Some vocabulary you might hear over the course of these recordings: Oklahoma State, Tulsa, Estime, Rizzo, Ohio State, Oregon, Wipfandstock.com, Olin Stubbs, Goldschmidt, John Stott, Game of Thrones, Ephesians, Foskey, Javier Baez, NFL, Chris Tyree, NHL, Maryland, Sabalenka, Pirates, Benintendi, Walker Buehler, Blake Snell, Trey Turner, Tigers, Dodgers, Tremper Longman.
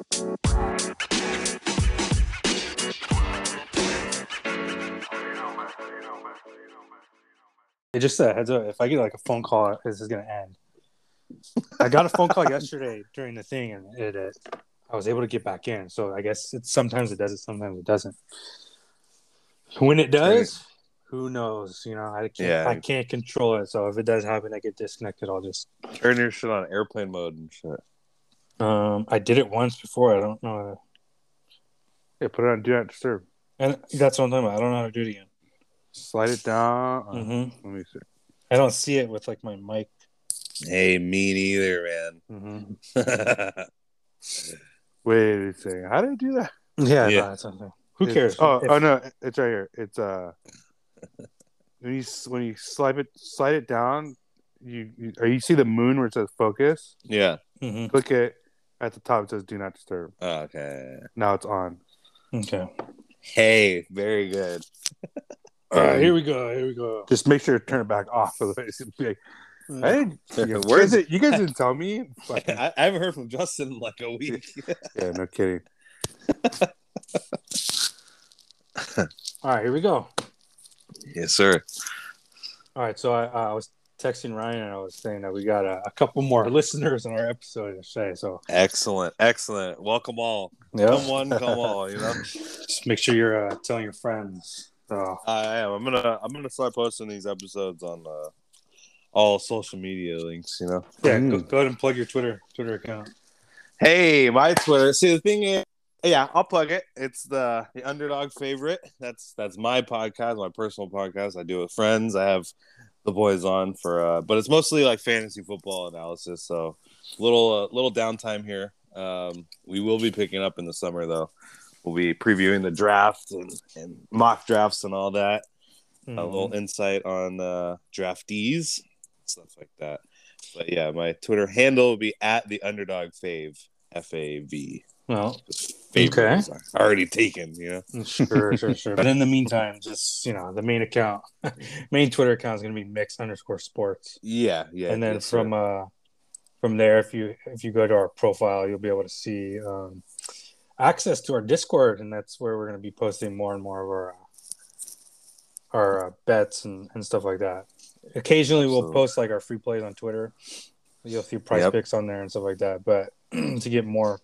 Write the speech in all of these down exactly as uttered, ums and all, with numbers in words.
It just said, heads up, if I get like a phone call, this is going to end. I got a phone call yesterday during the thing, and it, it I was able to get back in. So I guess it's, sometimes it does it, sometimes it doesn't. When it does, who knows? You know, I can't, yeah. I can't control it. So if it does happen, I get disconnected. I'll just turn your shit on airplane mode and shit. Um, I did it once before. I don't know. How to... Yeah, put it on Do Not Disturb. And that's what I'm talking about. I don't know how to do it again. Slide it down. Mm-hmm. Let me see. I don't see it with like my mic. Hey, me neither, man. Mm-hmm. Wait a second. How did I do that? Yeah, yeah. No, that's something. Who it's, cares? Oh, if... oh, no, it's right here. It's uh, when you when you slide it slide it down, you you, or you see the moon where it says focus. Yeah. Mm-hmm. Click it at the top. It says "Do Not Disturb." Okay. Now it's on. Okay. Hey, very good. All right, here we go. Here we go. Just make sure to turn it back off. Otherwise, it'd be like, I didn't. You know, where is it? You guys didn't tell me. Fucking... I, I haven't heard from Justin in like a week. Yeah, no kidding. All right, here we go. Yes, sir. All right, so I, uh, I was texting Ryan and I was saying that we got a, a couple more listeners on our episode yesterday. So excellent, excellent. Welcome all. Yep. Come one, come all. You know, just make sure you're uh, telling your friends. So. I am. I'm gonna. I'm gonna start posting these episodes on uh, all social media links. You know. Yeah. Mm. Go, go ahead and plug your Twitter Twitter account. Hey, my Twitter. See, the thing is. Yeah, I'll plug it. It's the, the Underdog Favorite. That's that's my podcast, my personal podcast. I do it with friends. I have the boys on for, uh, but it's mostly like fantasy football analysis. So little uh, little downtime here. Um, we will be picking up in the summer though. We'll be previewing the draft and, and mock drafts and all that. Mm-hmm. A little insight on uh, draftees, stuff like that. But yeah, my Twitter handle will be at the Underdog Fave. F A V. Well, okay. Already taken, you know. Sure, sure, sure. But in the meantime, just you know, the main account, main Twitter account is going to be mix underscore sports. Yeah, yeah. And then from right. uh, from there, if you if you go to our profile, you'll be able to see um, access to our Discord, and that's where we're going to be posting more and more of our our uh, bets and, and stuff like that. Occasionally, we'll so, post like our free plays on Twitter. You'll see price yep. picks on there and stuff like that. But to get more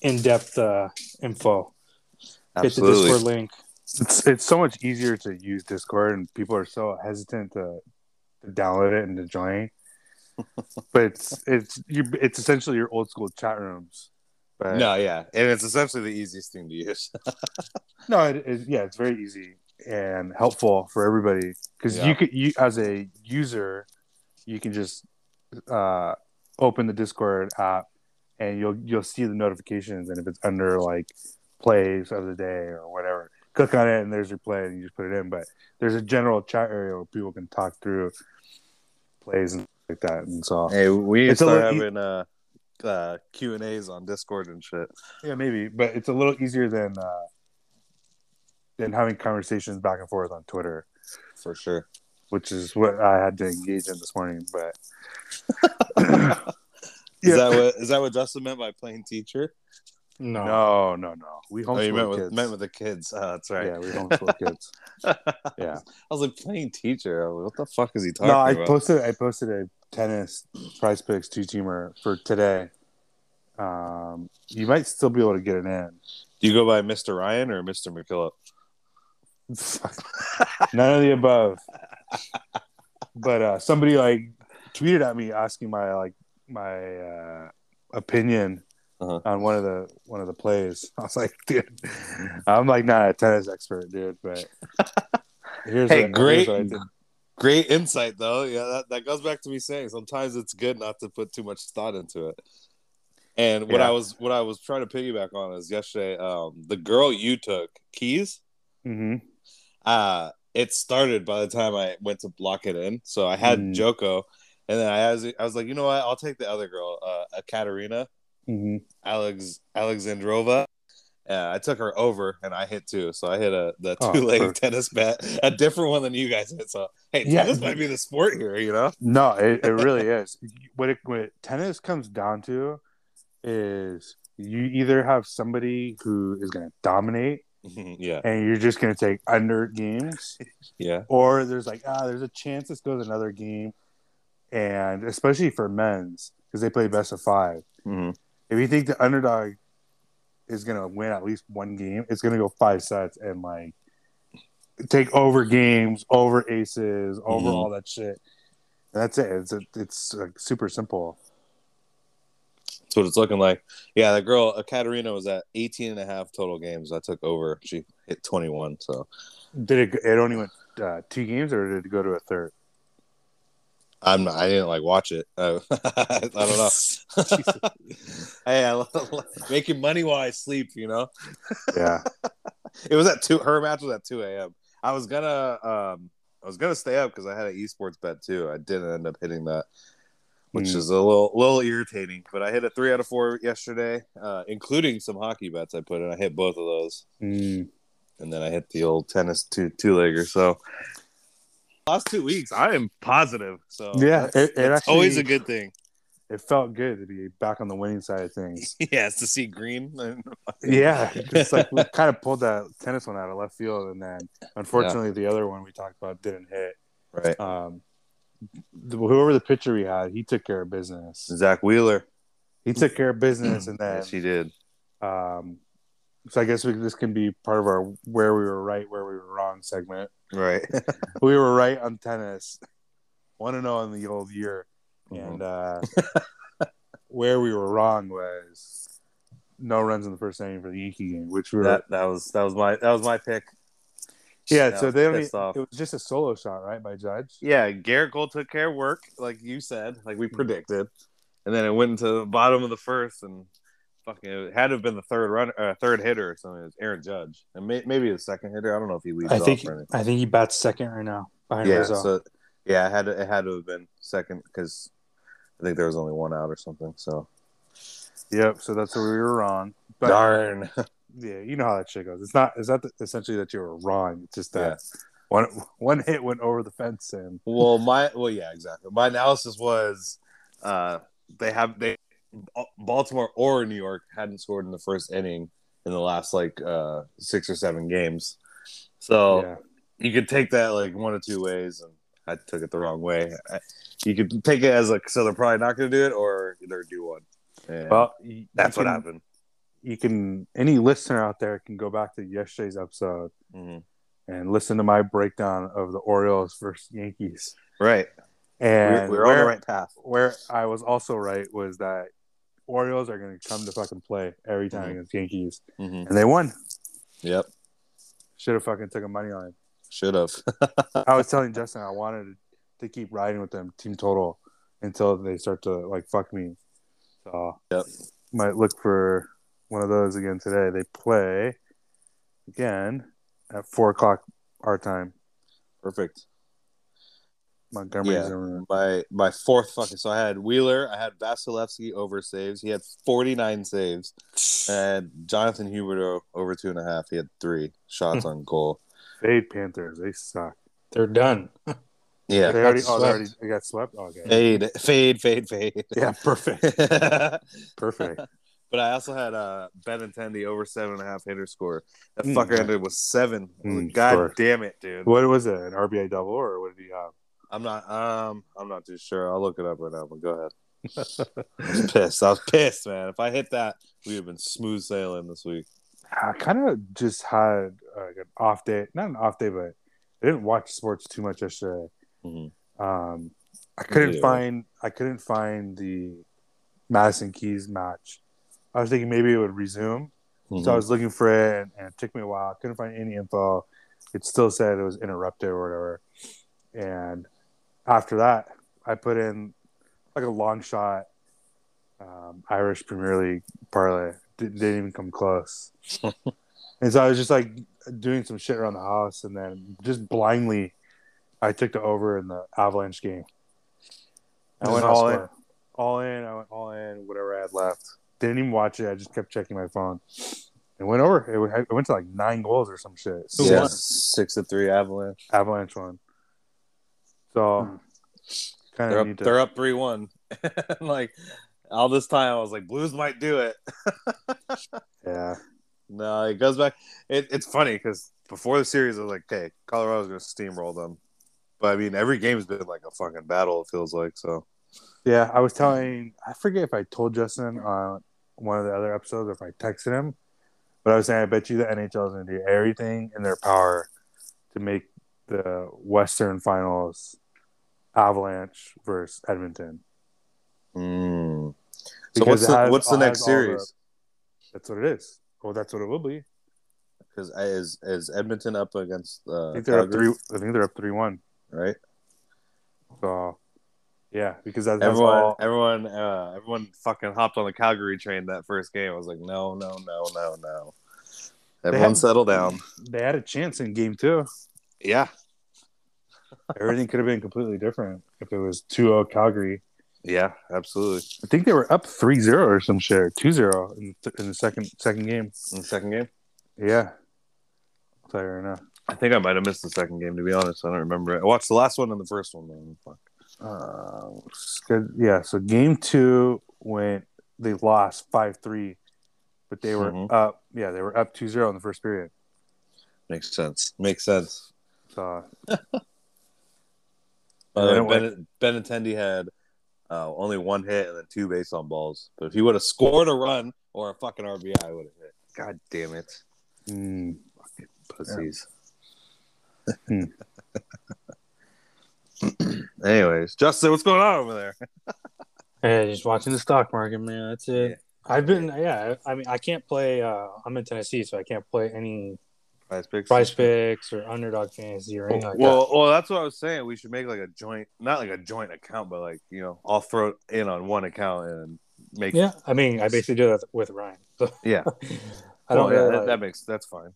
in-depth uh, info. Absolutely. Hit the Discord link. It's it's so much easier to use Discord, and people are so hesitant to, to download it and to join. But it's it's you, it's essentially your old school chat rooms. But no, yeah, and it's essentially the easiest thing to use. no, it is. Yeah, it's very easy and helpful for everybody because yeah. you could you as a user, you can just uh, open the Discord app. And you'll you'll see the notifications, and if it's under like plays of the day or whatever, click on it, and there's your play, and you just put it in. But there's a general chat area where people can talk through plays and like that. And so, hey, we it's start a little, having uh, uh, Q and A's on Discord and shit. Yeah, maybe, but it's a little easier than uh, than having conversations back and forth on Twitter, for sure. Which is what I had to engage in this morning, but. Is yeah. that what is that what Justin meant by playing teacher? No, no, no, no. We homeschool oh, you meant with, kids. Meant with the kids. Oh, that's right. Yeah, we homeschool kids. Yeah, I was like playing teacher. I was like, what the fuck is he talking about? No, I about? posted. I posted a tennis Prize Picks two teamer for today. Um, you might still be able to get it in. Do you go by Mister Ryan or Mister McKillop? None of the above. But uh, somebody like tweeted at me asking my like. my uh, opinion uh-huh. on one of the one of the plays. I was like, dude, I'm like not a tennis expert, dude, but here's hey, what, great here's what great insight though. Yeah, that, that goes back to me saying sometimes it's good not to put too much thought into it. And what yeah. I was what I was trying to piggyback on is yesterday um, the girl you took, Keys, mm-hmm. uh, it started by the time I went to block it in. So I had mm. Joko. And then I was, I was like, you know what? I'll take the other girl, uh, Katerina, mm-hmm. Alex Alexandrova. Uh, I took her over, and I hit two. So I hit a the two oh, leg perfect. tennis bat, a different one than you guys hit. So hey, yeah. tennis might be the sport here, you know? No, it, it really is. What it, what it, tennis comes down to is you either have somebody who is going to dominate, yeah, and you're just going to take under games, yeah, or there's like ah, there's a chance this goes another game, and especially for men's because they play best of five. Mm-hmm. If you think the underdog is going to win at least one game, it's going to go five sets and like take over games, over aces, over mm-hmm. all that shit. And that's it. It's a, it's a super simple. That's what it's looking like. Yeah, that girl, Katerina, was at eighteen and a half total games. I took over. She hit twenty-one. So did it? It only went uh, two games, or did it go to a third? I'm not, I didn't like watch it. I, I don't know. Hey, I love, making money while I sleep, you know. Yeah, it was at two. Her match was at two a.m. I was gonna, um, I was gonna stay up because I had an esports bet too. I didn't end up hitting that, which mm. is a little, little irritating. But I hit a three out of four yesterday, uh, including some hockey bets I put in. I hit both of those, mm. and then I hit the old tennis two two-legger. So. Last two weeks, I am positive. So yeah, that's, it, it that's actually, always a good thing. It felt good to be back on the winning side of things. Yeah, it's to see green. Yeah, it's like we kind of pulled that tennis one out of left field, and then unfortunately, yeah. the other one we talked about didn't hit. Right. Um, the, whoever the pitcher we had, he took care of business. Zach Wheeler. He took care of business, and then yes, he did. Um, so I guess we, this can be part of our where we were right, where we were wrong segment. Right. We were right on tennis. one and oh in the old year. Mm-hmm. And uh, where we were wrong was no runs in the first inning for the Yankee game, which we were, that, that was that was my that was my pick. Yeah, that so they only, it was just a solo shot, right, by Judge? Yeah, Garrett Cole took care of work, like you said, like we predicted. And then it went into the bottom of the first, and fucking it had to have been the third run, uh, third hitter or something. It was Aaron Judge, and may, maybe the second hitter. I don't know if he leads I think, off or anything. I think he bats second right now. Yeah, so, yeah, it had to, it had to have been second because I think there was only one out or something. So, yep. So that's where we were wrong. But, darn. Yeah, you know how that shit goes. It's not. It's not the, essentially that you were wrong. It's just that yeah. one one hit went over the fence. And well, my well, yeah, exactly. My analysis was uh, they have they. Baltimore or New York hadn't scored in the first inning in the last like uh, six or seven games, so yeah. you could take that like one of two ways, and I took it the wrong way. I, you could take it as like so they're probably not going to do it, or they're due one. And well, that's can, what happened. You can any listener out there can go back to yesterday's episode mm-hmm. and listen to my breakdown of the Orioles versus Yankees. Right, and we we're, were on the right path. Where I was also right was that. Orioles are going to come to fucking play every time mm-hmm. against Yankees, mm-hmm. and they won. Yep, should have fucking took a money line. Should have. I was telling Justin I wanted to keep riding with them team total until they start to like fuck me. So yep, might look for one of those again today. They play again at four o'clock our time. Perfect. Montgomery yeah, is my, my fourth fucking. So I had Wheeler, I had Vasilevsky over saves. He had forty-nine saves. And Jonathan Huberdeau over two and a half. He had three shots on goal. They Panthers, they suck. They're done. Yeah. They already, oh, they already they got swept. Oh, okay. Fade, fade, fade, fade. Yeah, perfect. Perfect. But I also had uh, Benintendi over seven and a half hitter score. That mm. fucker ended with seven. Mm, God sure. damn it, dude. What was it? An R B I double, or what did he have? I'm not. Um, I'm not too sure. I'll look it up right now. But go ahead. I was pissed. I was pissed, man. If I hit that, we would have been smooth sailing this week. I kind of just had like an off day. Not an off day, but I didn't watch sports too much yesterday. Mm-hmm. Um, I couldn't yeah. find. I couldn't find the Madison Keys match. I was thinking maybe it would resume, mm-hmm. so I was looking for it, and, and it took me a while. I couldn't find any info. It still said it was interrupted or whatever, and. After that, I put in like a long shot um, Irish Premier League parlay. D- didn't even come close. And so I was just like doing some shit around the house, and then just blindly, I took the over in the Avalanche game. I went all in, all in. I went all in. Whatever I had left, didn't even watch it. I just kept checking my phone. It went over. It went to like nine goals or some shit. So yeah, six to three Avalanche. Avalanche won. So, kind of they're, they're up three one. Like, all this time I was like, Blues might do it. Yeah. No, it goes back. It, it's funny because before the series, I was like, okay, Colorado's going to steamroll them. But, I mean, every game's been like a fucking battle, it feels like. So, yeah, I was telling – I forget if I told Justin on one of the other episodes or if I texted him. But I was saying I bet you the N H L is going to do everything in their power to make the Western Finals Avalanche versus Edmonton. Mm. So what's the, has, what's the next series? The, that's what it is. Well, that's what it will be. Because is, is Edmonton up against uh, I think they're Calgary? Up three. I think they're up three one. Right. So, yeah, because that's everyone. All... Everyone, uh, everyone, fucking hopped on the Calgary train that first game. I was like, no, no, no, no, no. Everyone had, settle down. They had a chance in game two. Yeah. Everything could have been completely different if it was two oh Calgary. Yeah, absolutely. I think they were up three zero or some shit, two zero in, th- in the second second game. In the second game? Yeah. I'll tell you right now. I think I might have missed the second game, to be honest. I don't remember it. I watched the last one and the first one, man. Fuck. Uh, yeah, so game two went, they lost five three, but they were mm-hmm. up, yeah, they were up two zero in the first period. Makes sense. Makes sense. So, uh, Ben, Ben Attendee had uh, only one hit and then two base on balls. But if he would have scored a run or a fucking R B I, I would have hit. God damn it. Mm. Fucking pussies. Yeah. Anyways, Justin, what's going on over there? Hey, just watching the stock market, man. That's it. Yeah. I've been, yeah, I mean, I can't play, uh, I'm in Tennessee, so I can't play any. Price picks, price picks, or Underdog Fantasy, or anything like well, that. Well, well, that's what I was saying. We should make like a joint, not like a joint account, but like you know, I'll throw it in on one account and make. Yeah, I mean, I basically do that with Ryan. So. Yeah, I don't. Well, really yeah, that, like... that makes that's fine.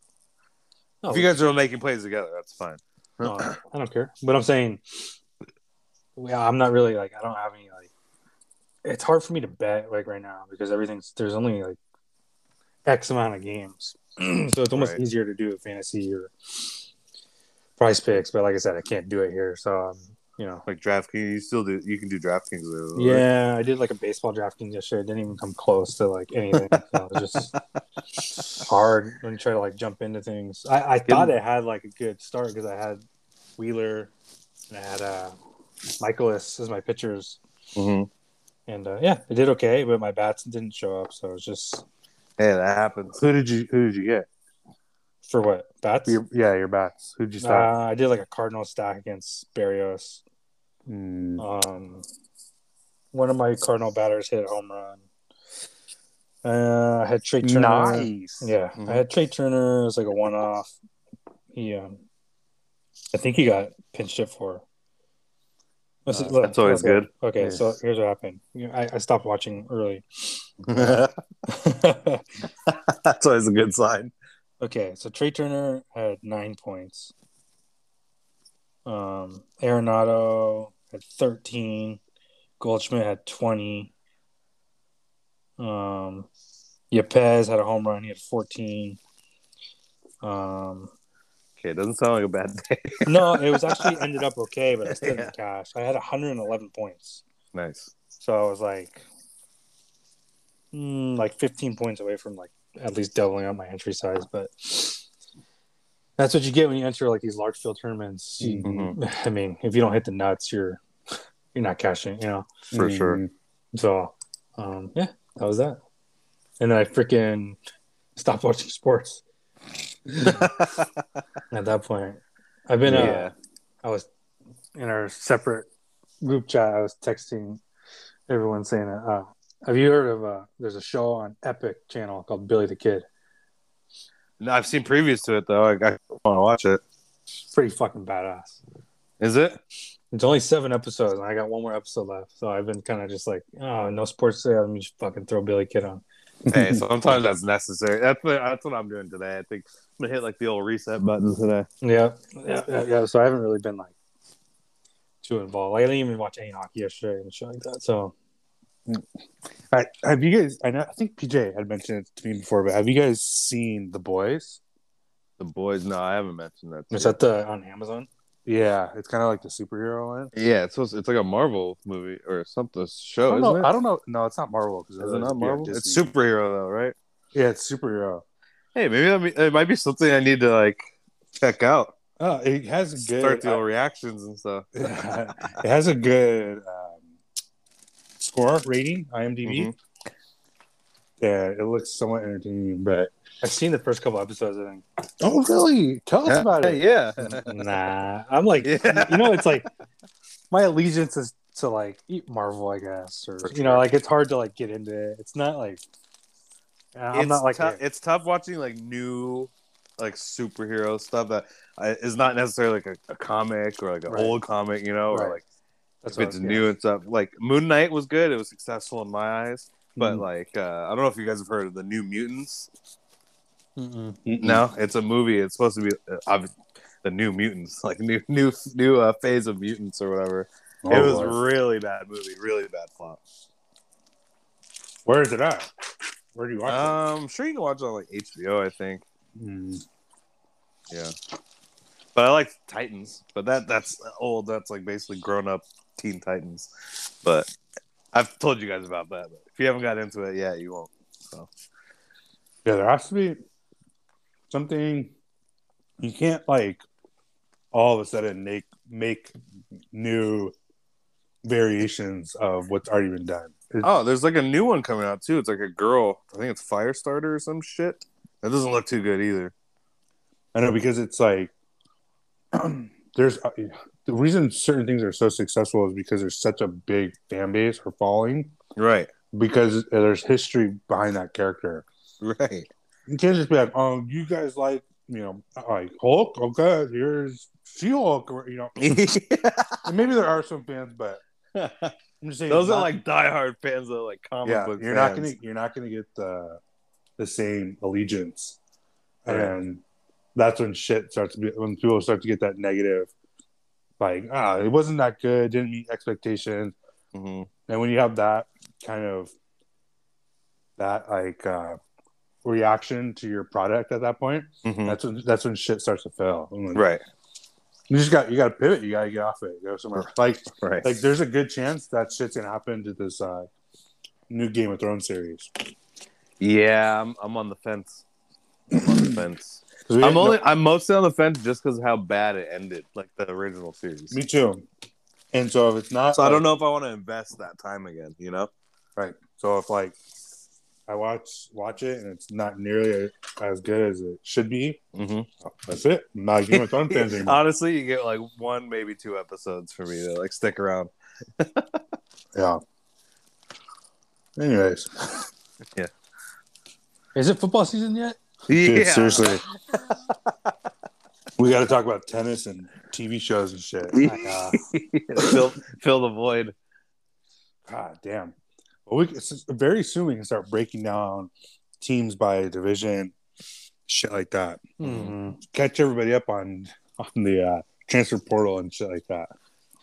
No, if you guys are making plays together, that's fine. No, I don't care. But I'm saying, yeah, I'm not really like I don't have any like. It's hard for me to bet like right now because everything's there's only like X amount of games. So it's almost right. easier to do fantasy or price picks, but like I said, I can't do it here. So um, you know, like DraftKings, you still do. You can do DraftKings. Though, right? Yeah, I did like a baseball DraftKings yesterday. It didn't even come close to like anything. So it's just hard when you try to like jump into things. I, I thought it had like a good start because I had Wheeler and I had uh, Michaelis as my pitchers, mm-hmm. and uh, yeah, it did okay, but my bats didn't show up, so it was just. Hey, that happens. Who did you Who did you get for what bats? Your, yeah, your bats. Who'd you stack? Uh, I did like a Cardinal stack against Berrios. Mm. Um, one of my Cardinal batters hit a home run. Uh, I had Trey Turner. Nice. Yeah, mm-hmm. I had Trey Turner. It was like a one off. He, um, I think he got pinched hit for. Uh, look, that's always okay. good. Okay, yeah. So here's what happened. I, I stopped watching early. That's always a good sign. Okay, so Trey Turner had nine points. Um, Arenado had thirteen. Goldschmidt had twenty. Um, Yepez had a home run. He had fourteen. Um. Okay, it doesn't sound like a bad day. No, it was actually ended up okay, but I still didn't yeah. cash. I had one hundred eleven points. Nice. So I was like, mm, like fifteen points away from like at least doubling up my entry size. But that's what you get when you enter like these large field tournaments. You, mm-hmm. I mean, if you don't hit the nuts, you're you're not cashing. You know, for mm-hmm. sure. So um, yeah, that was that. And then I freaking stopped watching sports. At that point, I've been. Yeah. Uh, I was in our separate group chat. I was texting everyone saying, uh, "Have you heard of? Uh, there's a show on Epic Channel called Billy the Kid." No, I've seen previews to it though. I, I want to watch it. It's pretty fucking badass. Is it? It's only seven episodes, and I got one more episode left. So I've been kind of just like, oh, no sports today. Let me just fucking throw Billy Kid on. Hey, sometimes that's necessary. That's what, that's what I'm doing today. I think I'm gonna hit like the old reset button today. Yeah, yeah, yeah, yeah. So I haven't really been like too involved. Like, I didn't even watch any hockey yesterday and shit like that. So, I, have you guys? I know. I think P J had mentioned it to me before, but have you guys seen The Boys? The Boys? No, I haven't mentioned that. Is that the on Amazon? Yeah, it's kind of like the superhero one. Yeah, it's it's like a Marvel movie or something show, isn't know, it? I don't know. No, it's not Marvel. Is it not Marvel? Disney. It's superhero though, right? Yeah, it's superhero. Hey, maybe be, it might be something I need to like check out. Oh, it has a good start the old reactions and stuff. Yeah, it has a good um, score rating, IMDb. Mm-hmm. Yeah, it looks somewhat entertaining, but I've seen the first couple episodes, I think. Oh, really? Tell us about it. Yeah. Nah. I'm like, yeah. you know, it's like my allegiance is to like Marvel, I guess. Or, you know, like it's hard to like get into it. It's not like, I'm it's not like, t- it's tough watching like new, like superhero stuff that is not necessarily like a, a comic or like an right. old comic, you know, right. or like That's if it's new and stuff. Like Moon Knight was good. It was successful in my eyes. But mm. like, uh, I don't know if you guys have heard of the New Mutants. Mm-mm. No, it's a movie. It's supposed to be uh, the New Mutants, like new new new uh, phase of mutants or whatever. Oh, it was Lord. really bad movie, really bad flop. Where is it at? Where do you watch um, it? I'm sure you can watch it on like H B O, I think. Mm. Yeah, but I like Titans, but that that's old. That's like basically grown up Teen Titans. But I've told you guys about that. But if you haven't got into it yet, you won't. So yeah, there has to be. Something you can't like all of a sudden make make new variations of what's already been done. It's, oh, there's like a new one coming out too. It's like a girl. I think it's Firestarter or some shit. That doesn't look too good either. I know because it's like there's uh, the reason certain things are so successful is because there's such a big fan base or following, right? Because there's history behind that character, right? You can't just be like, "Oh, you guys like, you know, like Hulk? Okay, here's She-Hulk." You know, and maybe there are some fans, but I'm just saying those not, are like diehard fans of like comic yeah, book. You're fans. not gonna, you're not gonna get the the same allegiance, right. and that's when shit starts to be when people start to get that negative, like, ah, oh, it wasn't that good, didn't meet expectations, mm-hmm. and when you have that kind of that like. Uh, reaction to your product at that point, mm-hmm. that's when that's when shit starts to fail. Like, right. You just got you got to pivot. You got to get off it. Go somewhere. Like right. like there's a good chance that shit's gonna happen to this uh, new Game of Thrones series. Yeah, I'm I'm on the fence. I'm on the fence. I'm only no- I'm mostly on the fence just because of how bad it ended, like the original series. Me too. And so if it's not, so like, I don't know if I want to invest that time again. You know. Right. So if like. I watch watch it, and it's not nearly as good as it should be. Mm-hmm. That's it. I'm not Game of Thrones fans anymore. Honestly, you get like one, maybe two episodes for me to like stick around. yeah. Anyways. Yeah. Is it football season yet? Yeah. Dude, seriously. We got to talk about tennis and T V shows and shit. uh, fill, fill the void. God damn. We, very soon we can start breaking down teams by division, shit like that. Mm-hmm. Catch everybody up on on the uh, transfer portal and shit like that.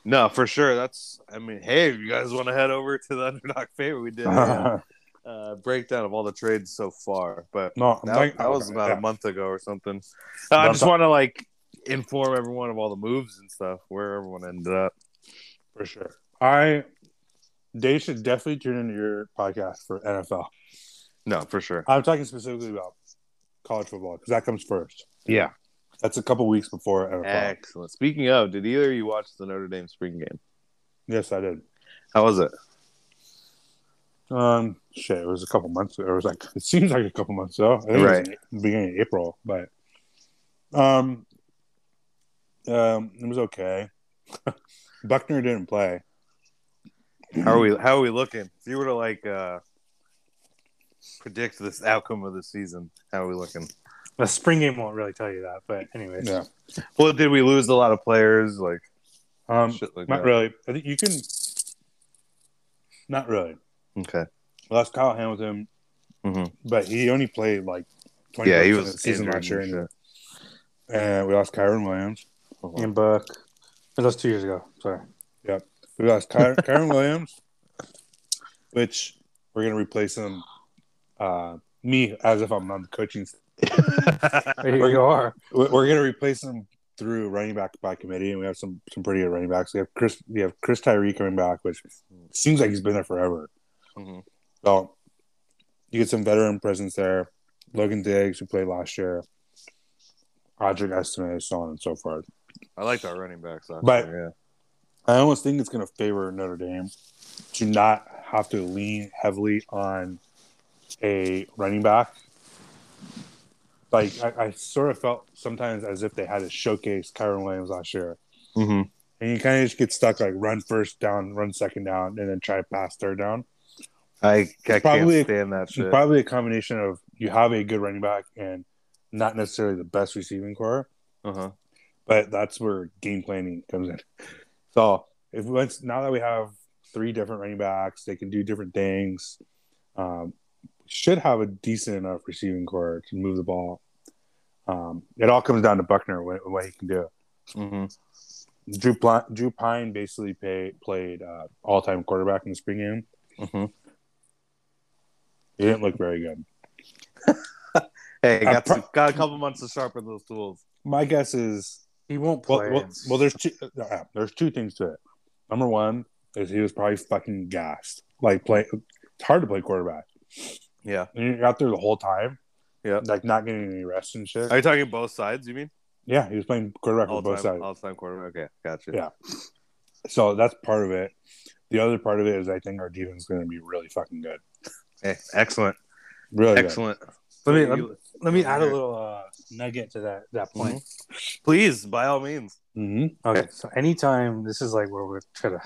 No, for sure. That's I mean, hey, if you guys want to head over to the Underdog Favorite, we did a uh, breakdown of all the trades so far, but no, that, like, that was about yeah. a month ago or something. Uh, I just want to like inform everyone of all the moves and stuff where everyone ended up. For sure, I. They should definitely tune into your podcast for N F L. No, for sure. I'm talking specifically about college football because that comes first. Yeah. That's a couple weeks before N F L. Excellent. Speaking of, did either of you watch the Notre Dame spring game? Yes, I did. How was it? Um, shit, it was a couple months ago. It was like, it seems like a couple months ago. I think right. It was in the beginning of April, but um, um, it was okay. Buckner didn't play. How are we? How are we looking? If you were to like uh, predict this outcome of the season, how are we looking? The spring game won't really tell you that, but anyways. Yeah. Well, did we lose a lot of players? Like, um, shit like not that? really. I think you can. Not really. Okay. Well, that's Kyle Hamilton, mm-hmm. but he only played like twenty. Yeah, he was the season last year, and, sure. and we lost Kyren Williams uh-huh. and Buck. That was two years ago. Sorry. Yep. We lost Ky- Kyren Williams, which we're going to replace him, uh, me, as if I'm on the coaching staff. you we're, are. We're going to replace him through running back by committee, and we have some some pretty good running backs. We have Chris we have Chris Tyree coming back, which seems like he's been there forever. Mm-hmm. So you get some veteran presence there. Logan Diggs, who played last year, Roderick Estime, so on and so forth. I like our running backs last but year, yeah. I almost think it's going to favor Notre Dame to not have to lean heavily on a running back. Like, I, I sort of felt sometimes as if they had to showcase Kyren Williams last year. Mm-hmm. And you kind of just get stuck, like, run first down, run second down, and then try to pass third down. I, I can't stand that shit. It's probably a combination of you have a good running back and not necessarily the best receiving core. Uh-huh. But that's where game planning comes in. So, if once now that we have three different running backs, they can do different things. Um Should have a decent enough receiving core to move the ball. Um, it all comes down to Buckner, what, what he can do. Mm-hmm. Drew, Pl- Drew Pyne basically pay, played uh, all-time quarterback in the spring game. Mm-hmm. He didn't look very good. Hey, got, pro- some, got a couple months to sharpen those tools. My guess is he won't play. Well, well, well there's two. Uh, there's two things to it. Number one is he was probably fucking gassed. Like play, it's hard to play quarterback. Yeah, and you're out there the whole time. Yeah, like not getting any rest and shit. Are you talking both sides? You mean? Yeah, he was playing quarterback on both sides. All time quarterback. Okay, gotcha. Yeah. So that's part of it. The other part of it is I think our defense is going to be really fucking good. Hey, excellent. Really excellent. Good. Let me let me, let me add a little uh, nugget to that that point. Mm-hmm. Please, by all means. Mm-hmm. Okay, so anytime this is like where we're trying to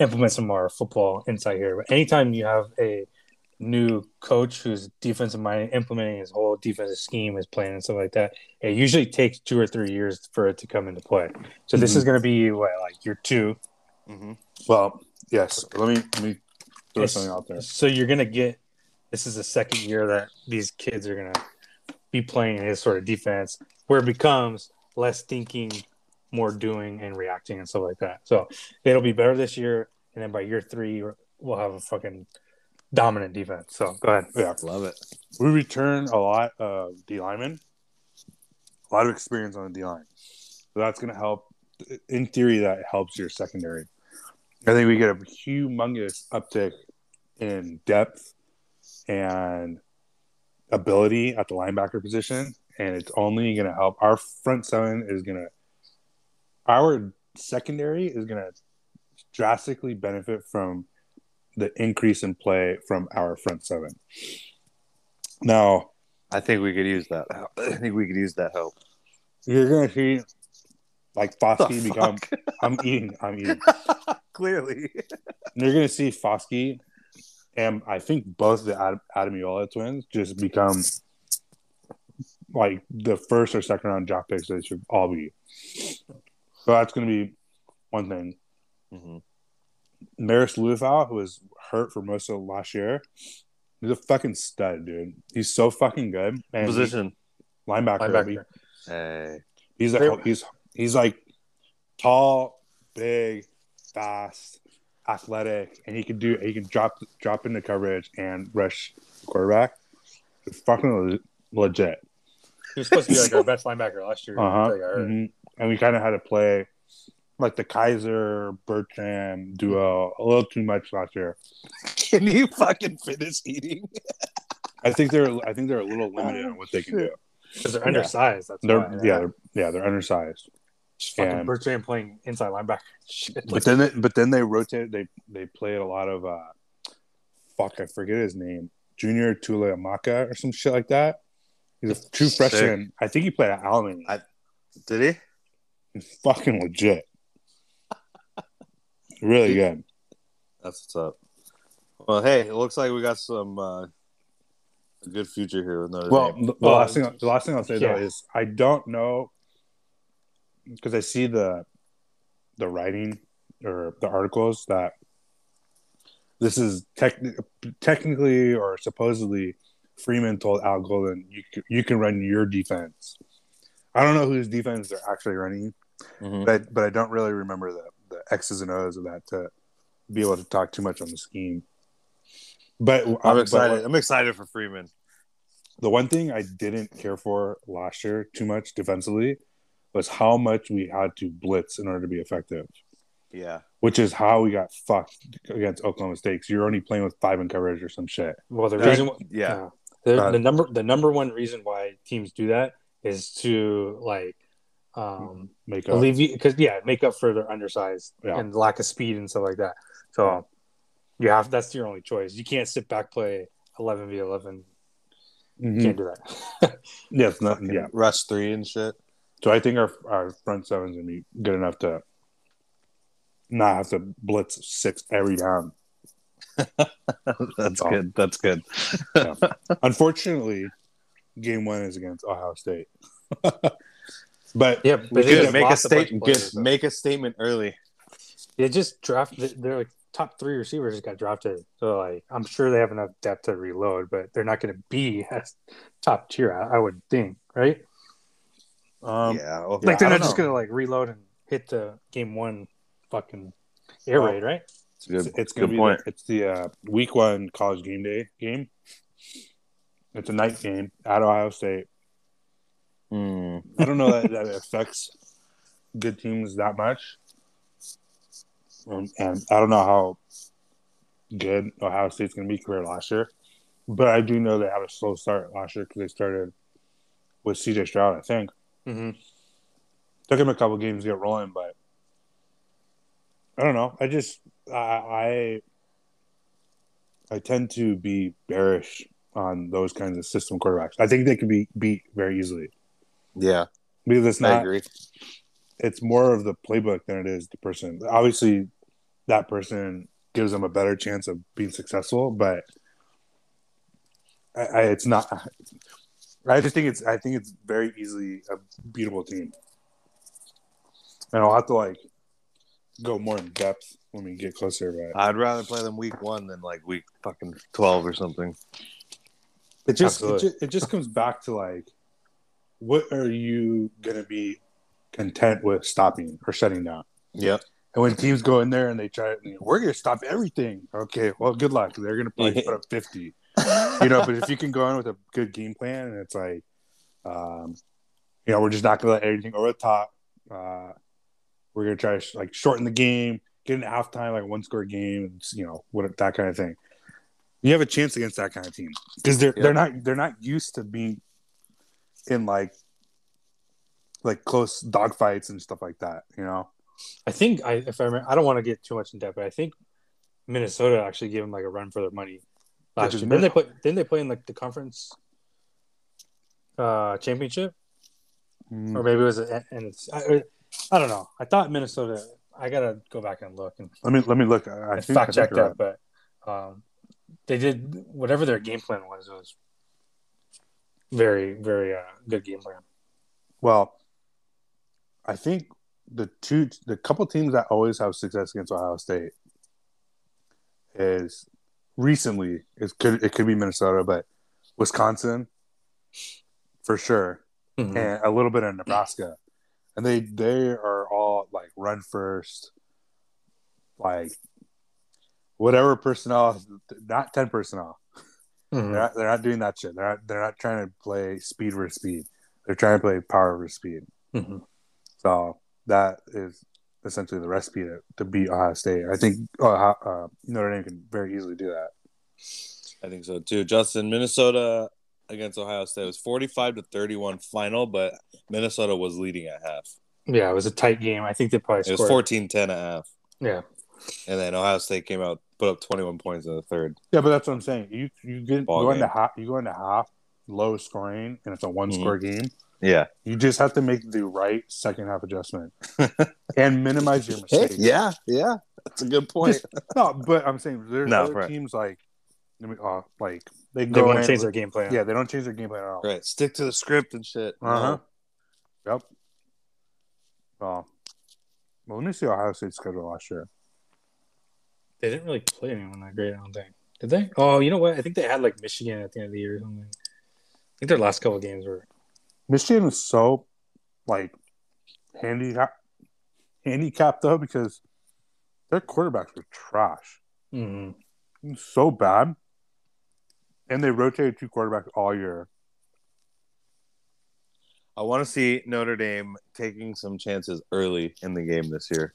implement some more football insight here, but anytime you have a new coach who's defensive minded, implementing his whole defensive scheme, his plan, and stuff like that, it usually takes two or three years for it to come into play. So this mm-hmm. is going to be what, like year two. Mm-hmm. Well, yes. Let me let me throw it's, something out there. So you're going to get this is the second year that these kids are going to be playing his sort of defense, where it becomes less thinking, more doing and reacting and stuff like that. So it'll be better this year, and then by year three, we'll have a fucking dominant defense. So go ahead. Yeah, love it. We return a lot of D linemen, a lot of experience on the D line. So that's going to help. In theory, that helps your secondary. I think we get a humongous uptick in depth and ability at the linebacker position, and it's only going to help. Our front seven is going to, our secondary is going to drastically benefit from the increase in play from our front seven. Now, I think we could use that. I think we could use that help. You're gonna see, like Foskey become. I'm eating. I'm eating. Clearly, you're gonna see Foskey, and I think both the Adam, Adam Yola twins just become like the first or second round draft picks. They should all be. So that's gonna be one thing. Mm-hmm. Maris Lufau, who was hurt for most of last year, he's a fucking stud, dude. He's so fucking good. Man, position he, linebacker. linebacker. Hey. He's like he's he's like tall, big, fast, athletic, and he can do he can drop drop into coverage and rush the quarterback. It's fucking le- legit. He was supposed to be like our best linebacker last year. Uh-huh. Like, mm-hmm. And we kind of had to play like the Kaiser Bertram duo a little too much last year. Can you fucking finish eating? I think they're I think they're a little limited on what they can do because they're undersized. Yeah. That's they're, why. Yeah, they're, yeah, they're undersized. Just fucking and, Bertram playing inside linebacker. Shit. But then, they, but then they rotated. They they played a lot of uh, fuck. I forget his name. Junior Tuileamaka or some shit like that. He's a true freshman. I think he played at Alamany. I, did he? He's fucking legit. Really good. That's what's up. Well, hey, it looks like we got some uh, a good future here with Notre well, Dame. The, well, last thing, the last thing I'll say yeah. though is I don't know because I see the the writing or the articles that this is tech, technically or supposedly Freeman told Al Golden you can, you can run your defense. I don't know whose defense they're actually running, mm-hmm. but but I don't really remember that. The X's and O's of that to be able to talk too much on the scheme. But I'm, I'm excited. But I'm excited for Freeman. The one thing I didn't care for last year too much defensively was how much we had to blitz in order to be effective. Yeah. Which is how we got fucked against Oklahoma State. You're only playing with five in coverage or some shit. Well, the reason, yeah, the, uh, the number the number one reason why teams do that is to like um, make up because yeah, make up for their undersized yeah. and lack of speed and stuff like that. So you have that's your only choice. You can't sit back play eleven v eleven. Mm-hmm. Can't do that. yeah, it's not, yeah, rush three and shit. So I think our our front seven's gonna be good enough to not have to blitz six every time. That's so, good. That's good. Yeah. Unfortunately, game one is against Ohio State. But yeah, but we could make a statement. Make a statement early. They just drafted. They're like top three receivers just got drafted. So like, I'm sure they have enough depth to reload, but they're not going to be as top tier. I, I would think, right? Um, yeah, well, like they're yeah, not just going to like reload and hit the game one fucking air raid, right? It's, good, it's, it's good gonna point. be the, it's the uh, week one college game day game. It's a night game at Ohio State. Mm. I don't know that that affects good teams that much, um, and I don't know how good Ohio State's gonna be compared to last year, but I do know they had a slow start last year because they started with C J Stroud, I think. Mm-hmm. Took him a couple games to get rolling, but I don't know. I just I I, I tend to be bearish on those kinds of system quarterbacks. I think they could be beat very easily. Yeah. Because it's not, I agree. It's more of the playbook than it is the person. Obviously, that person gives them a better chance of being successful, but I, I, it's not. I just think it's. I think it's very easily a beatable team, and I'll have to like go more in depth when we get closer. But I'd rather play them week one than like week fucking twelve or something. It just, it just it just comes back to like, what are you gonna be content with stopping or shutting down? Yep. And when teams go in there and they try, we're gonna stop everything. Okay, well, good luck. They're gonna probably put up fifty. You know, but if you can go in with a good game plan, and it's like, um, you know, we're just not gonna let everything over the top. Uh, we're gonna try to sh- like shorten the game, get into halftime like one score game, you know, what that kind of thing. You have a chance against that kind of team because they're yep. they're not they're not used to being in like like close dogfights and stuff like that. You know, I think I if I remember, I don't want to get too much in depth, but I think Minnesota actually gave them like a run for their money last year. Didn't they play? Didn't they play in like the conference uh, championship, mm. or maybe it was a, and it's I, I don't know. I thought Minnesota. I gotta go back and look. And let me let me look. I, I fact check that, right. but. Um, They did whatever their game plan was. It was very, very uh, good game plan. Well, I think the two, the couple teams that always have success against Ohio State is recently it could it could be Minnesota, but Wisconsin for sure, mm-hmm. and a little bit of Nebraska, and they they are all like run first, like. Whatever personnel, not ten personnel. Mm-hmm. They're, not, they're not doing that shit. They're not. They're not trying to play speed versus speed. They're trying to play power versus speed. Mm-hmm. So that is essentially the recipe to, to beat Ohio State. I think uh, uh, Notre Dame can very easily do that. I think so too. Justin, Minnesota against Ohio State was forty-five to thirty-one final, but Minnesota was leading at half. Yeah, it was a tight game. I think they probably scored. It was fourteen ten at half. Yeah, and then Ohio State came out. Put up twenty-one points in the third. Yeah, but that's what I'm saying. You you get go into half, you go into half low scoring, and it's a one score mm-hmm. game. Yeah, you just have to make the right second half adjustment and minimize your mistakes. Hey, yeah, yeah, that's a good point. Just, no, but I'm saying there's no, other right. teams like, I mean, uh, like they, they won't change their game plan. Yeah, they don't change their game plan at all. Right, stick to the script and shit. Uh huh. Mm-hmm. Yep. Well, well, let me see Ohio State's schedule last year. They didn't really play anyone that great, I don't think. Did they? Oh, you know what? I think they had, like, Michigan at the end of the year or something. I think their last couple of games were... Michigan was so, like, handicap- handicapped, though, because their quarterbacks were trash. Mm-hmm. So bad. And they rotated two quarterbacks all year. I want to see Notre Dame taking some chances early in the game this year.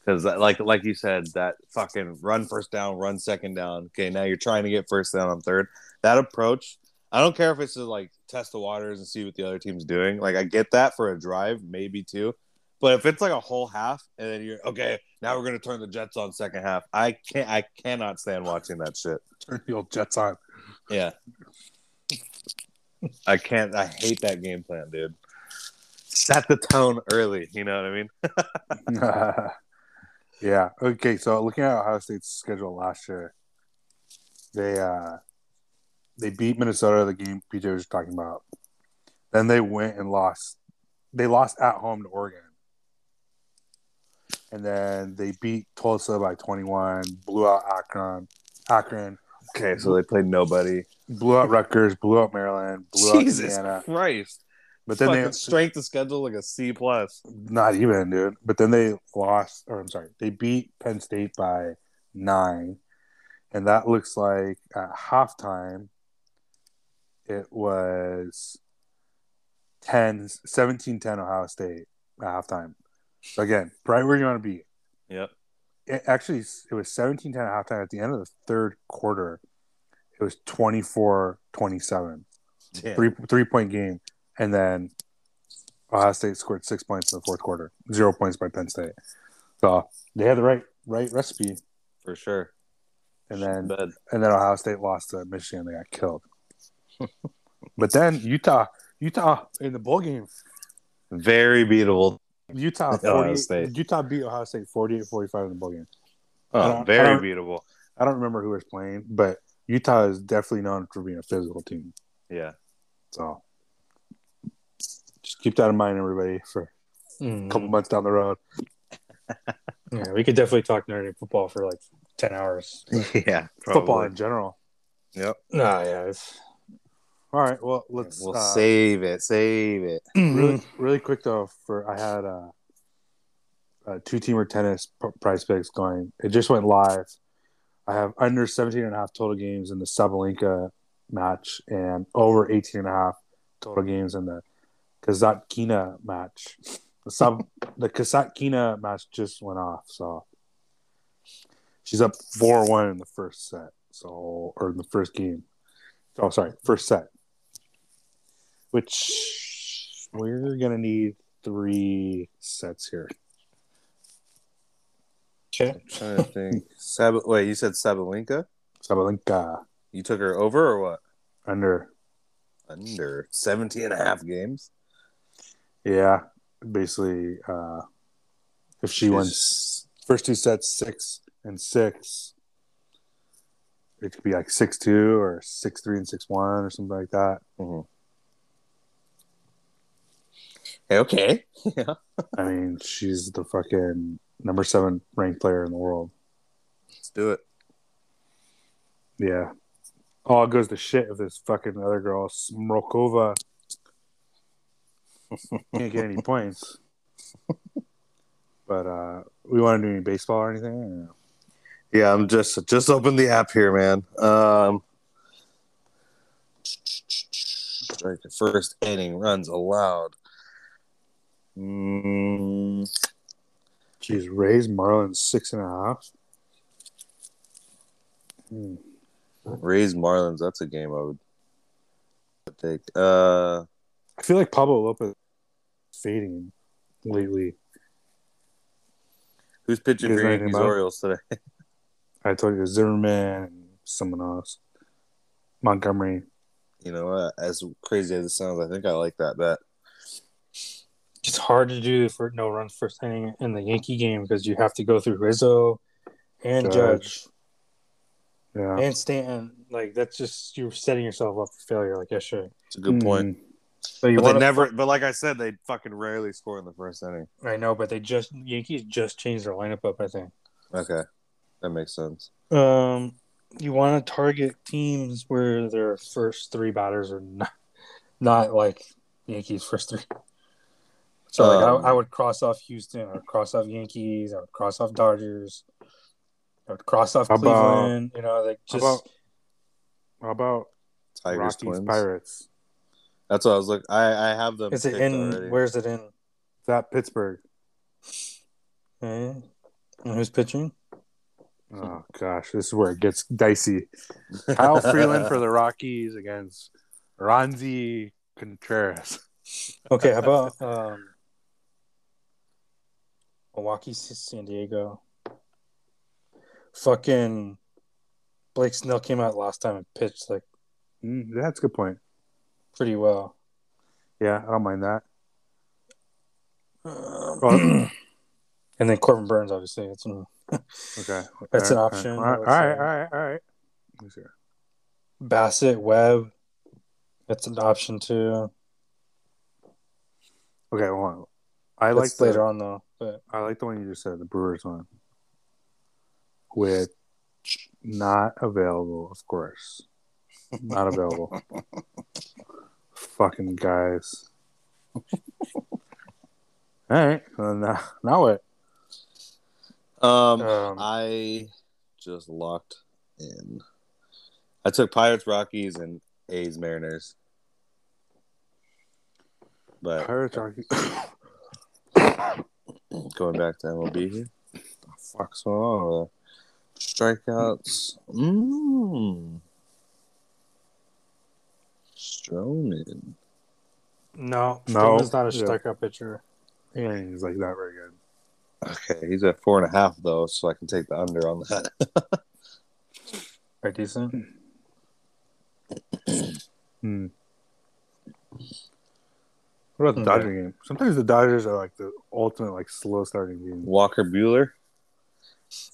Because, like like you said, that fucking run first down, run second down. Okay, now you're trying to get first down on third. That approach, I don't care if it's to, like, test the waters and see what the other team's doing. Like, I get that for a drive, maybe two. But if it's, like, a whole half, and then you're, okay, now we're going to turn the Jets on second half. I can't, I cannot stand watching that shit. Turn the old Jets on. Yeah. I can't, I hate that game plan, dude. Set the tone early, you know what I mean? uh, yeah. Okay, so looking at Ohio State's schedule last year, they uh, they beat Minnesota, the game P J was talking about. Then they went and lost. They lost at home to Oregon. And then they beat Tulsa by twenty-one, blew out Akron. Akron. Okay, so they played nobody. Blew out Rutgers, blew out Maryland, blew Jesus out Indiana. Jesus Christ. But then fucking they strength to schedule like a C plus. Not even, dude. But then they lost, or I'm sorry, they beat Penn State by nine. And that looks like at halftime, it was ten, seventeen ten Ohio State at halftime. So again, right where you want to be. Yep. It actually, it was seventeen ten at halftime. At the end of the third quarter, it was twenty-four twenty-seven. Three, three-point game. And then Ohio State scored six points in the fourth quarter. Zero points by Penn State. So they had the right right recipe. For sure. And then Bad. and then Ohio State lost to Michigan. They got killed. But then Utah. Utah in the bowl game. Very beatable. Utah Utah beat Ohio State forty-eight forty-five in the bowl game. Oh, very I beatable. I don't remember who was playing, but Utah is definitely known for being a physical team. Yeah. So just keep that in mind, everybody, for mm. a couple months down the road. Yeah, we could definitely talk Notre Dame football for like ten hours. Yeah. Probably. Football in general. Yep. No, nah, yeah. It's... All right, well, let's we'll uh, save it. Save it. Really, really quick though. For I had a, a two-teamer tennis p- price picks going. It just went live. I have under seventeen and a half total games in the Sabalenka match and over eighteen and a half total games in the Kasatkina match. The sub the Kasatkina match just went off, so she's up four one in the first set. So or in the first game. Oh, sorry, first set. Which we're going to need three sets here. Okay. I'm trying to think. Sab- Wait, you said Sabalenka? Sabalenka. You took her over or what? Under. Under. seventeen and a half games? Yeah. Basically, uh, if she it's... wins first two sets, six and six. It could be like six two or six three and six one or something like that. Mm-hmm. Hey, okay. Yeah. I mean, she's the fucking number seven ranked player in the world. Let's do it. Yeah. All goes to shit if this fucking other girl, Smrokova, can't get any points. But uh, we want to do any baseball or anything? Or no? Yeah, I'm just just open the app here, man. Um, first inning runs allowed. Mm. Jeez, Rays Marlins six and a half. Mm. Rays Marlins, that's a game I would take. Uh, I feel like Pablo Lopez is fading lately. Who's pitching for Yankees Orioles today? I told you Zimmerman and someone else. Montgomery. You know what? As crazy as it sounds, I think I like that bet. It's hard to do for no runs first inning in the Yankee game because you have to go through Rizzo and Judge. Judge. Yeah. And Stanton. Like that's just you're setting yourself up for failure like yesterday. It's a good mm. point. So you but wanna... they never but like I said, they fucking rarely score in the first inning. I know, but they just Yankees just changed their lineup up, I think. Okay. That makes sense. Um, you want to target teams where their first three batters are not, not like Yankees first three. So um, like I, I would cross off Houston, I would cross off Yankees, I would cross off Dodgers, I would cross off Cleveland. About, you know, like just how about, how about Tigers, Rockies, Twins? Pirates? That's what I was looking. I I have them. Is it in? Already. Where's it in? It's at Pittsburgh. Okay. And who's pitching? Oh gosh, this is where it gets dicey. Kyle Freeland for the Rockies against Ronzi Contreras. Okay, how about um, Milwaukee, San Diego? Fucking Blake Snell came out last time and pitched like. Mm, that's a good point. Pretty well. Yeah, I don't mind that. Um, well, and then Corbin Burns, obviously. That's an, okay. That's all an right, option. All right, all right, all right, all right. Let's hear. Bassett, Webb. That's an option, too. Okay, well, I that's like later the, on, though. But I like the one you just said, the Brewers one. With not available, of course. Not available. Fucking guys. All right. Well, now, now what? Um, um, I just locked in. I took Pirates, Rockies, and A's, Mariners. But Pirates, Rockies. Going back to M L B here. What the fuck's going on? Strikeouts. Mmm. Stroman. No, Stroman's no. not a strikeout yeah. pitcher. Yeah, he's like not very good. Okay, he's at four and a half though, so I can take the under on that. Pretty decent. hmm. What about the okay. Dodgers game? Sometimes the Dodgers are like the ultimate like slow starting game. Walker Buehler.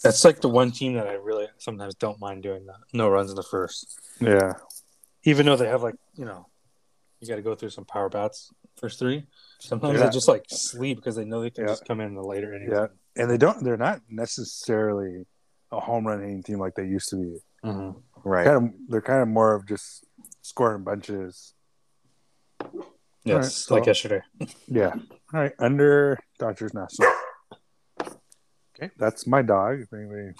That's like the one team that I really sometimes don't mind doing that. No runs in the first. Yeah. Even though they have, like, you know, you got to go through some power bats, first three. Sometimes yeah. they just, like, sleep because they know they can yeah. just come in the later innings. Yeah. And they don't, they're not necessarily a home run hitting team like they used to be. Mm-hmm. Right. They're kind, of, they're kind of more of just scoring bunches. Yes, right, so, like yesterday. yeah. All right. Under Dodgers National. Okay. That's my dog. If anybody...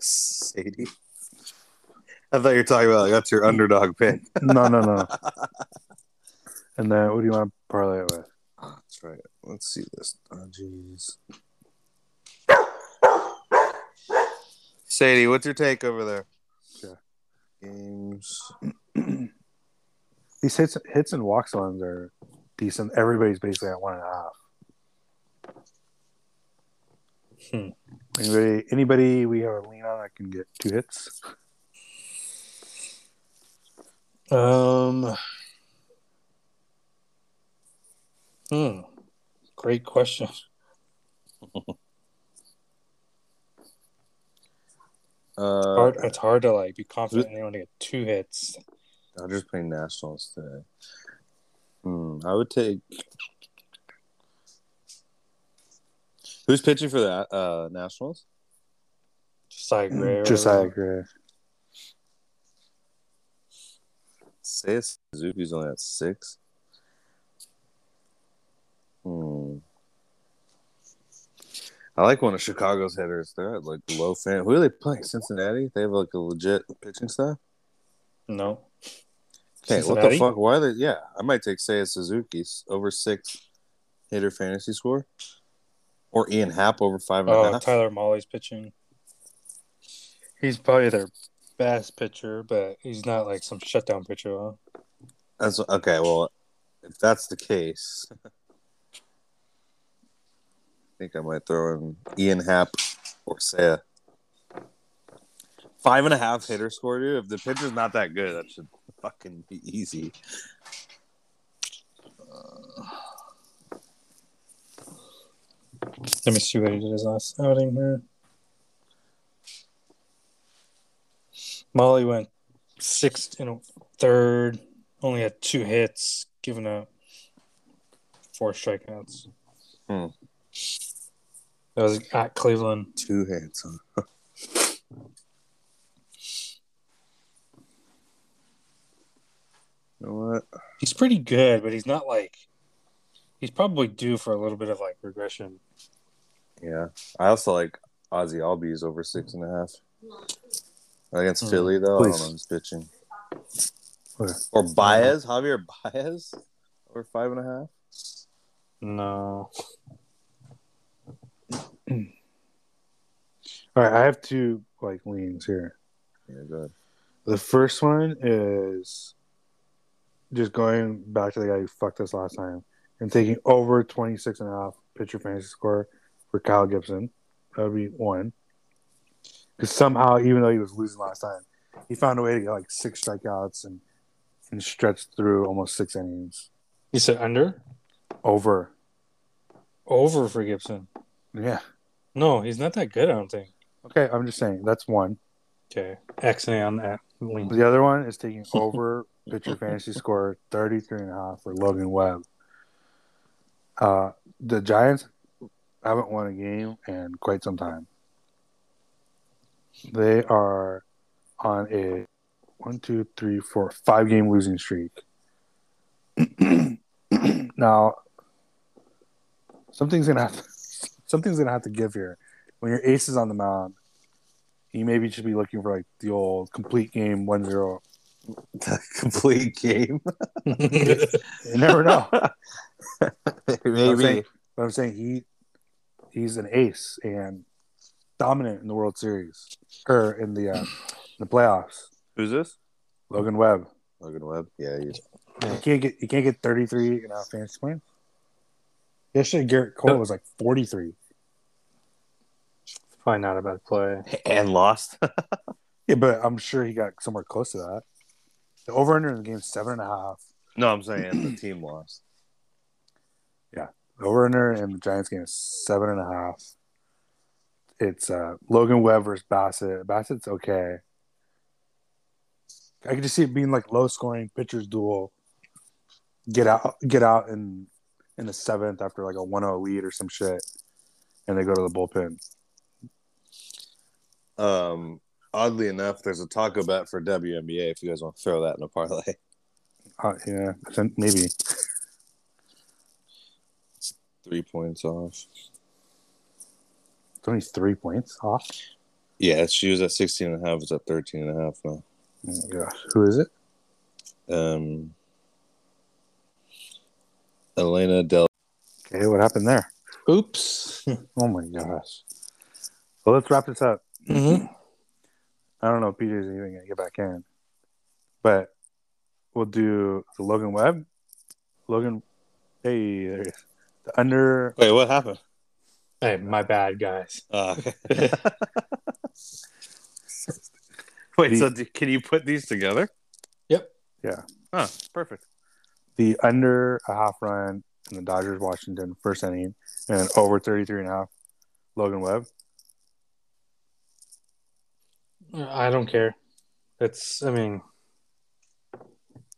Sadie. I thought you were talking about like, that's your underdog pick. no, no, no. And then what do you want to parlay it with? That's right. Let's see this. Oh, jeez. Sadie, what's your take over there? Sure. Games. These hits, hits and walks ones are decent. Everybody's basically at one and a half. Hmm. Anybody, anybody we have a lean on that can get two hits? Um. Hmm. Great question. uh, hard, it's hard to like be confident in anyone to get two hits. Dodgers playing Nationals today. Hmm. I would take. Who's pitching for the uh, Nationals? Josiah Gray. Josiah Gray. Say Suzuki's only at six. Hmm. I like one of Chicago's hitters. They're at like low fan. Who are they playing? Cincinnati? They have like a legit pitching staff? No. Okay, Cincinnati? What the fuck? Why are they? Yeah, I might take Seiya Suzuki's over six hitter fantasy score. Or Ian Happ over five and oh, a half. Tyler Molley's pitching. He's probably their best pitcher, but he's not like some shutdown pitcher. Huh? That's okay. Well, if that's the case, I think I might throw in Ian Happ or Seiya. Five and a half hitter score, dude. If the pitcher's not that good, that should fucking be easy. Uh... Let me see what he did his last outing here. Molly went sixth and a third, only had two hits, giving up four strikeouts. Hmm. That was at Cleveland. Two hits, huh? You know what? He's pretty good, but he's not like – he's probably due for a little bit of, like, regression. Yeah. I also like Ozzie Albies over six and a half. Against mm. Philly, though, please. I don't know. He's pitching. Or, or Baez, Javier Baez, over five and a half. No. All right, I have two like leans here. Yeah, good. The first one is just going back to the guy who fucked us last time and taking over twenty-six and a half pitcher fantasy score for Kyle Gibson. That would be one. Because somehow, even though he was losing last time, he found a way to get like six strikeouts and and stretch through almost six innings. You said under? Over. Over for Gibson. Yeah. No, he's not that good, I don't think. Okay, I'm just saying. That's one. Okay. Excellent on that. The other one is taking over pitcher fantasy score thirty-three and a half for Logan Webb. Uh, the Giants haven't won a game in quite some time. They are on a one, two, three, four, five game losing streak. Now, something's going to have to, something's going to have to give here. When your ace is on the mound, you maybe should be looking for like the old complete game one zero. The complete game? You never know. Maybe. I'm saying, but I'm saying he he's an ace and dominant in the World Series or in the uh, the playoffs. Who's this? Logan Webb. Logan Webb. Yeah, he you can't get you can't get thirty-three in a fantasy plan. Yesterday, Garrett Cole no. was like forty-three. Probably not a bad play. And lost. Yeah, but I'm sure he got somewhere close to that. The over-under in the game is seven and a half. No, I'm saying the team lost. Yeah. The over-under in the Giants game is seven and a half. It's uh, Logan Webb versus Bassett. Bassett's okay. I could just see it being like low-scoring pitcher's duel. Get out get out in, in the seventh after like a one oh lead or some shit. And they go to the bullpen. Um, oddly enough, there's a taco bet for W N B A if you guys want to throw that in a parlay. Uh, yeah, maybe. It's three points off. It's only three points off? Yeah, she was at sixteen and a half. It's at thirteen and a half now. Oh, my gosh. Who is it? Um, Elena Del... Okay, what happened there? Oops. Oh, my gosh. Well, let's wrap this up. Mm-hmm. I don't know if P J's even going to get back in. But we'll do the Logan Webb. Logan, hey, there it is. The under. Wait, what happened? Hey, my bad, guys. Uh, okay. Wait, the... so do, can you put these together? Yep. Yeah. Huh, perfect. The under a half run in the Dodgers Washington first inning and over thirty-three and a half Logan Webb. I don't care. It's, I mean,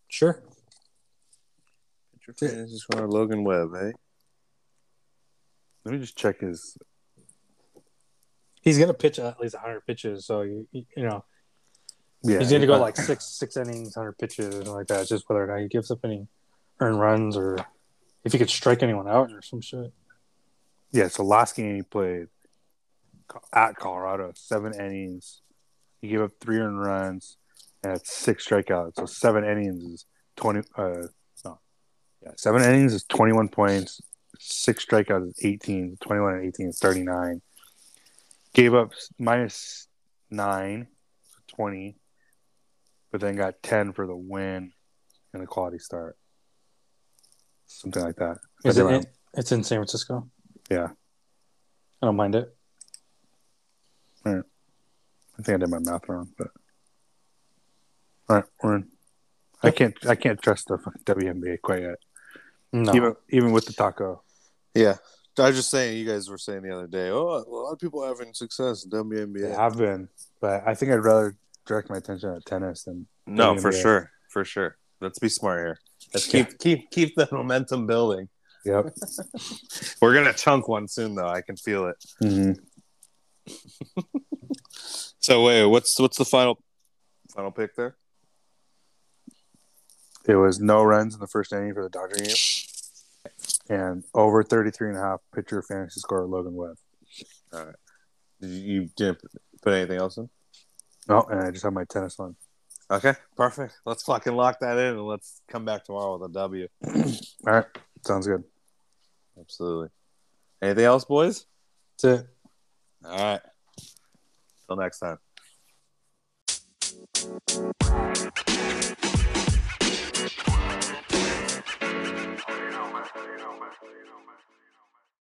sure. This is for Logan Webb, eh? Let me just check his. He's gonna pitch at least one hundred pitches, so you you know, yeah, he's gonna go like six six innings, one hundred pitches, and like that. It's just whether or not he gives up any earned runs or if he could strike anyone out or some shit. Yeah. So last game he played at Colorado, seven innings. He gave up three earned runs and had six strikeouts. So seven innings is twenty. Uh, no, yeah, seven innings is twenty-one points. Six strikeouts is eighteen. Twenty-one and eighteen is thirty-nine. Gave up minus nine, so twenty, but then got ten for the win and a quality start. Something like that. Is it in, it's in San Francisco. Yeah, I don't mind it. All right. I think I did my math wrong, but all right, we're in. I can't, I can't trust the W N B A quite yet. No, even, even with the taco. Yeah, I was just saying. You guys were saying the other day, oh, a lot of people are having success in W N B A. They have been, but I think I'd rather direct my attention at tennis than no, W N B A. For sure, for sure. Let's be smart here. Let's keep, yeah. keep, keep the momentum building. Yep. We're gonna chunk one soon, though. I can feel it. Mm-hmm. So wait, what's what's the final final pick there? It was no runs in the first inning for the Dodger game, and over thirty-three and a half pitcher fantasy score Logan Webb. All right, did you, you didn't put anything else in? No, and I just have my tennis on. Okay, perfect. Let's fucking lock that in and let's come back tomorrow with a W. All right. Sounds good. Absolutely. Anything else, boys? That's it. All right. Till next time.